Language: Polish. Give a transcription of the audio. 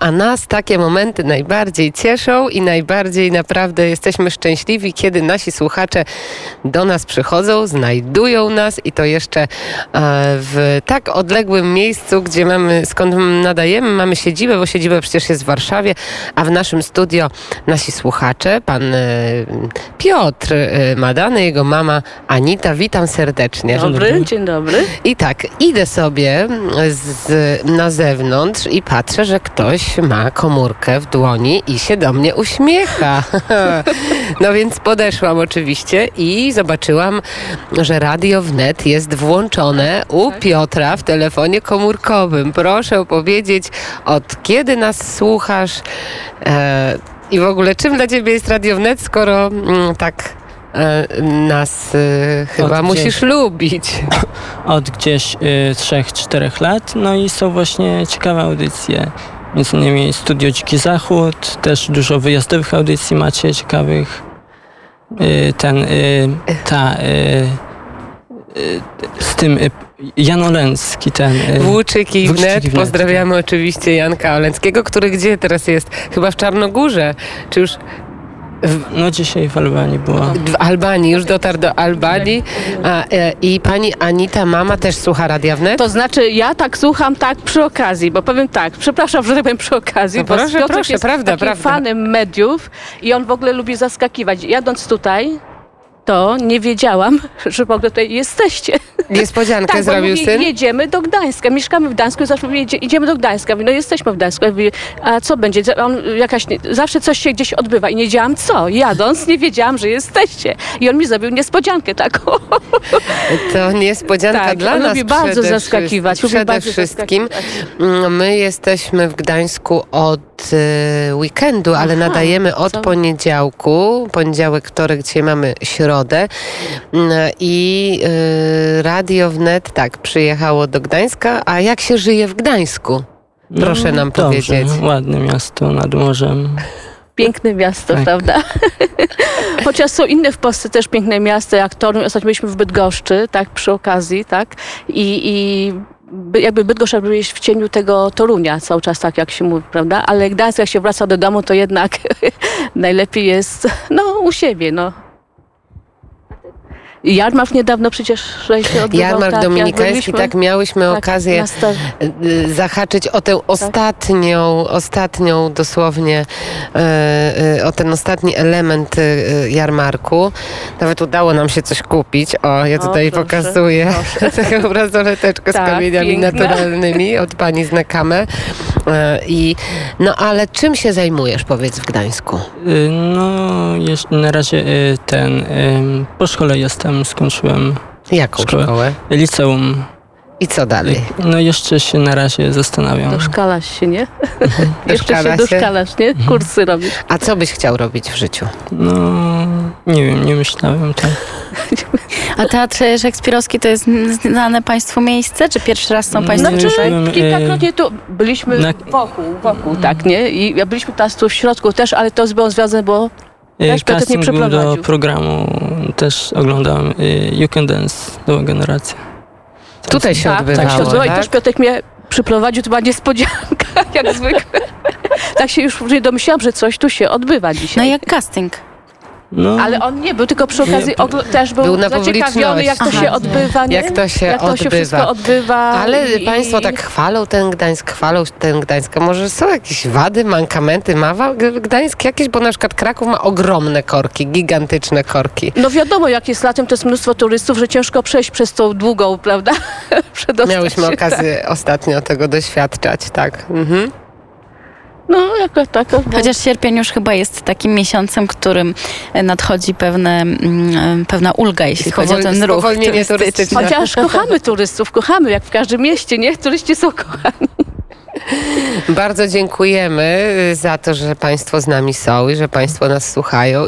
a nas takie momenty najbardziej cieszą i najbardziej naprawdę jesteśmy szczęśliwi, kiedy nasi słuchacze do nas przychodzą, znajdują nas i to jeszcze w tak odległym miejscu, gdzie skąd nadajemy, mamy siedzibę, bo siedziba przecież jest w Warszawie, a w naszym studio nasi słuchacze, pan Piotr Madany, jego mama Anita. Witam serdecznie. Dobry, dzień dobry. I tak, idę sobie na zewnątrz i patrzę, że ktoś ma komórkę w dłoni i się do mnie uśmiecha. No więc podeszłam oczywiście i zobaczyłam, że Radio Wnet jest włączone u Piotra w telefonie komórkowym. Proszę powiedzieć, od kiedy nas słuchasz i w ogóle czym dla ciebie jest Radio Wnet, skoro tak nas chyba gdzieś, musisz lubić. Od gdzieś 3-4 lat, no i są właśnie ciekawe audycje. Między innymi Studio Dziki Zachód, też dużo wyjazdowych audycji macie ciekawych. Jan Oleński, Włóczyk i wnet. Pozdrawiamy oczywiście Janka Oleńskiego, który gdzie teraz jest? Chyba w Czarnogórze, czy już... No dzisiaj w Albanii była. W Albanii, już dotarł do Albanii. I pani Anita, mama, też słucha Radia Wnet? To znaczy ja tak słucham, tak przy okazji, bo powiem tak, przepraszam, że tak powiem przy okazji, no bo proszę, Piotrek jest prawda. Fanem mediów i on w ogóle lubi zaskakiwać. Jadąc tutaj, to nie wiedziałam, że w ogóle tutaj jesteście. Niespodziankę tak, zrobił syn? Jedziemy do Gdańska, mieszkamy w Gdańsku, zawsze mówię, idziemy do Gdańska. Mówi, no jesteśmy w Gdańsku. Mówi, a co będzie? Zawsze coś się gdzieś odbywa i nie wiedziałam co. Jadąc nie wiedziałam, że jesteście. I on mi zrobił niespodziankę taką. To niespodzianka tak, dla nas lubi bardzo zaskakiwać. Przede wszystkim my jesteśmy w Gdańsku od weekendu, ale nadajemy od poniedziałku. Poniedziałek, wtorek, dzisiaj mamy środę i Radio Wnet tak przyjechało do Gdańska. A jak się żyje w Gdańsku? Proszę nam powiedzieć. Ładne miasto nad morzem. Piękne miasto, tak, prawda? Chociaż są inne w Polsce też piękne miasta, jak Toruń. Ostatnio byliśmy w Bydgoszczy, tak, przy okazji, tak? I jakby Bydgoszcz byłeś w cieniu tego Torunia cały czas, tak jak się mówi, prawda? Ale Gdańsk, jak się wraca do domu, to jednak najlepiej jest, u siebie, Jarmark niedawno przecież się odbywał. Jarmark dominikański, tak, miałyśmy okazję zahaczyć o tę ostatnią dosłownie, o ten ostatni element jarmarku. Nawet udało nam się coś kupić. O, ja tutaj pokazuję taką bransoleteczkę z kamieniami naturalnymi od pani z Nakame. Ale czym się zajmujesz, powiedz, w Gdańsku? Na razie po szkole jestem, skończyłem. Jaką szkołę? Liceum. I co dalej? Jeszcze się na razie zastanawiam. Doszkalasz się, nie? Doszkalasz, nie? Kursy robisz. A co byś chciał robić w życiu? Nie wiem, nie myślałem tak. A Teatr Szekspirowski to jest znane Państwu miejsce? Czy pierwszy raz są Państwo tutaj? Kilkakrotnie tu byliśmy wokół, tak, nie? I byliśmy teraz tu w środku też, ale to było związane, bo też Piotr nie przeprowadził. Do programu też oglądam You Can Dance, Nowa Generacja. Tutaj się odbywało, tak? I też Piotrek mnie przyprowadził, to była niespodzianka, jak zwykle. Tak się już domyślałam, że coś tu się odbywa dzisiaj. No jak casting. Ale on nie był, tylko przy okazji też był zaciekawiony, jak to się odbywa, nie? Jak to się wszystko odbywa. Ale Państwo tak chwalą ten Gdańsk. Może są jakieś wady, mankamenty ma Gdańsk jakieś? Bo na przykład Kraków ma ogromne korki, gigantyczne korki. No wiadomo, jak jest latem, to jest mnóstwo turystów, że ciężko przejść przez tą długą, prawda? Miałyśmy okazję ostatnio tego doświadczać, tak. Mhm. Jako taka. Chociaż sierpień już chyba jest takim miesiącem, którym nadchodzi pewna ulga, jeśli chodzi o ten ruch turystyczny. Chociaż kochamy turystów, jak w każdym mieście, nie? Turyści są kochani. Bardzo dziękujemy za to, że Państwo z nami są i że Państwo nas słuchają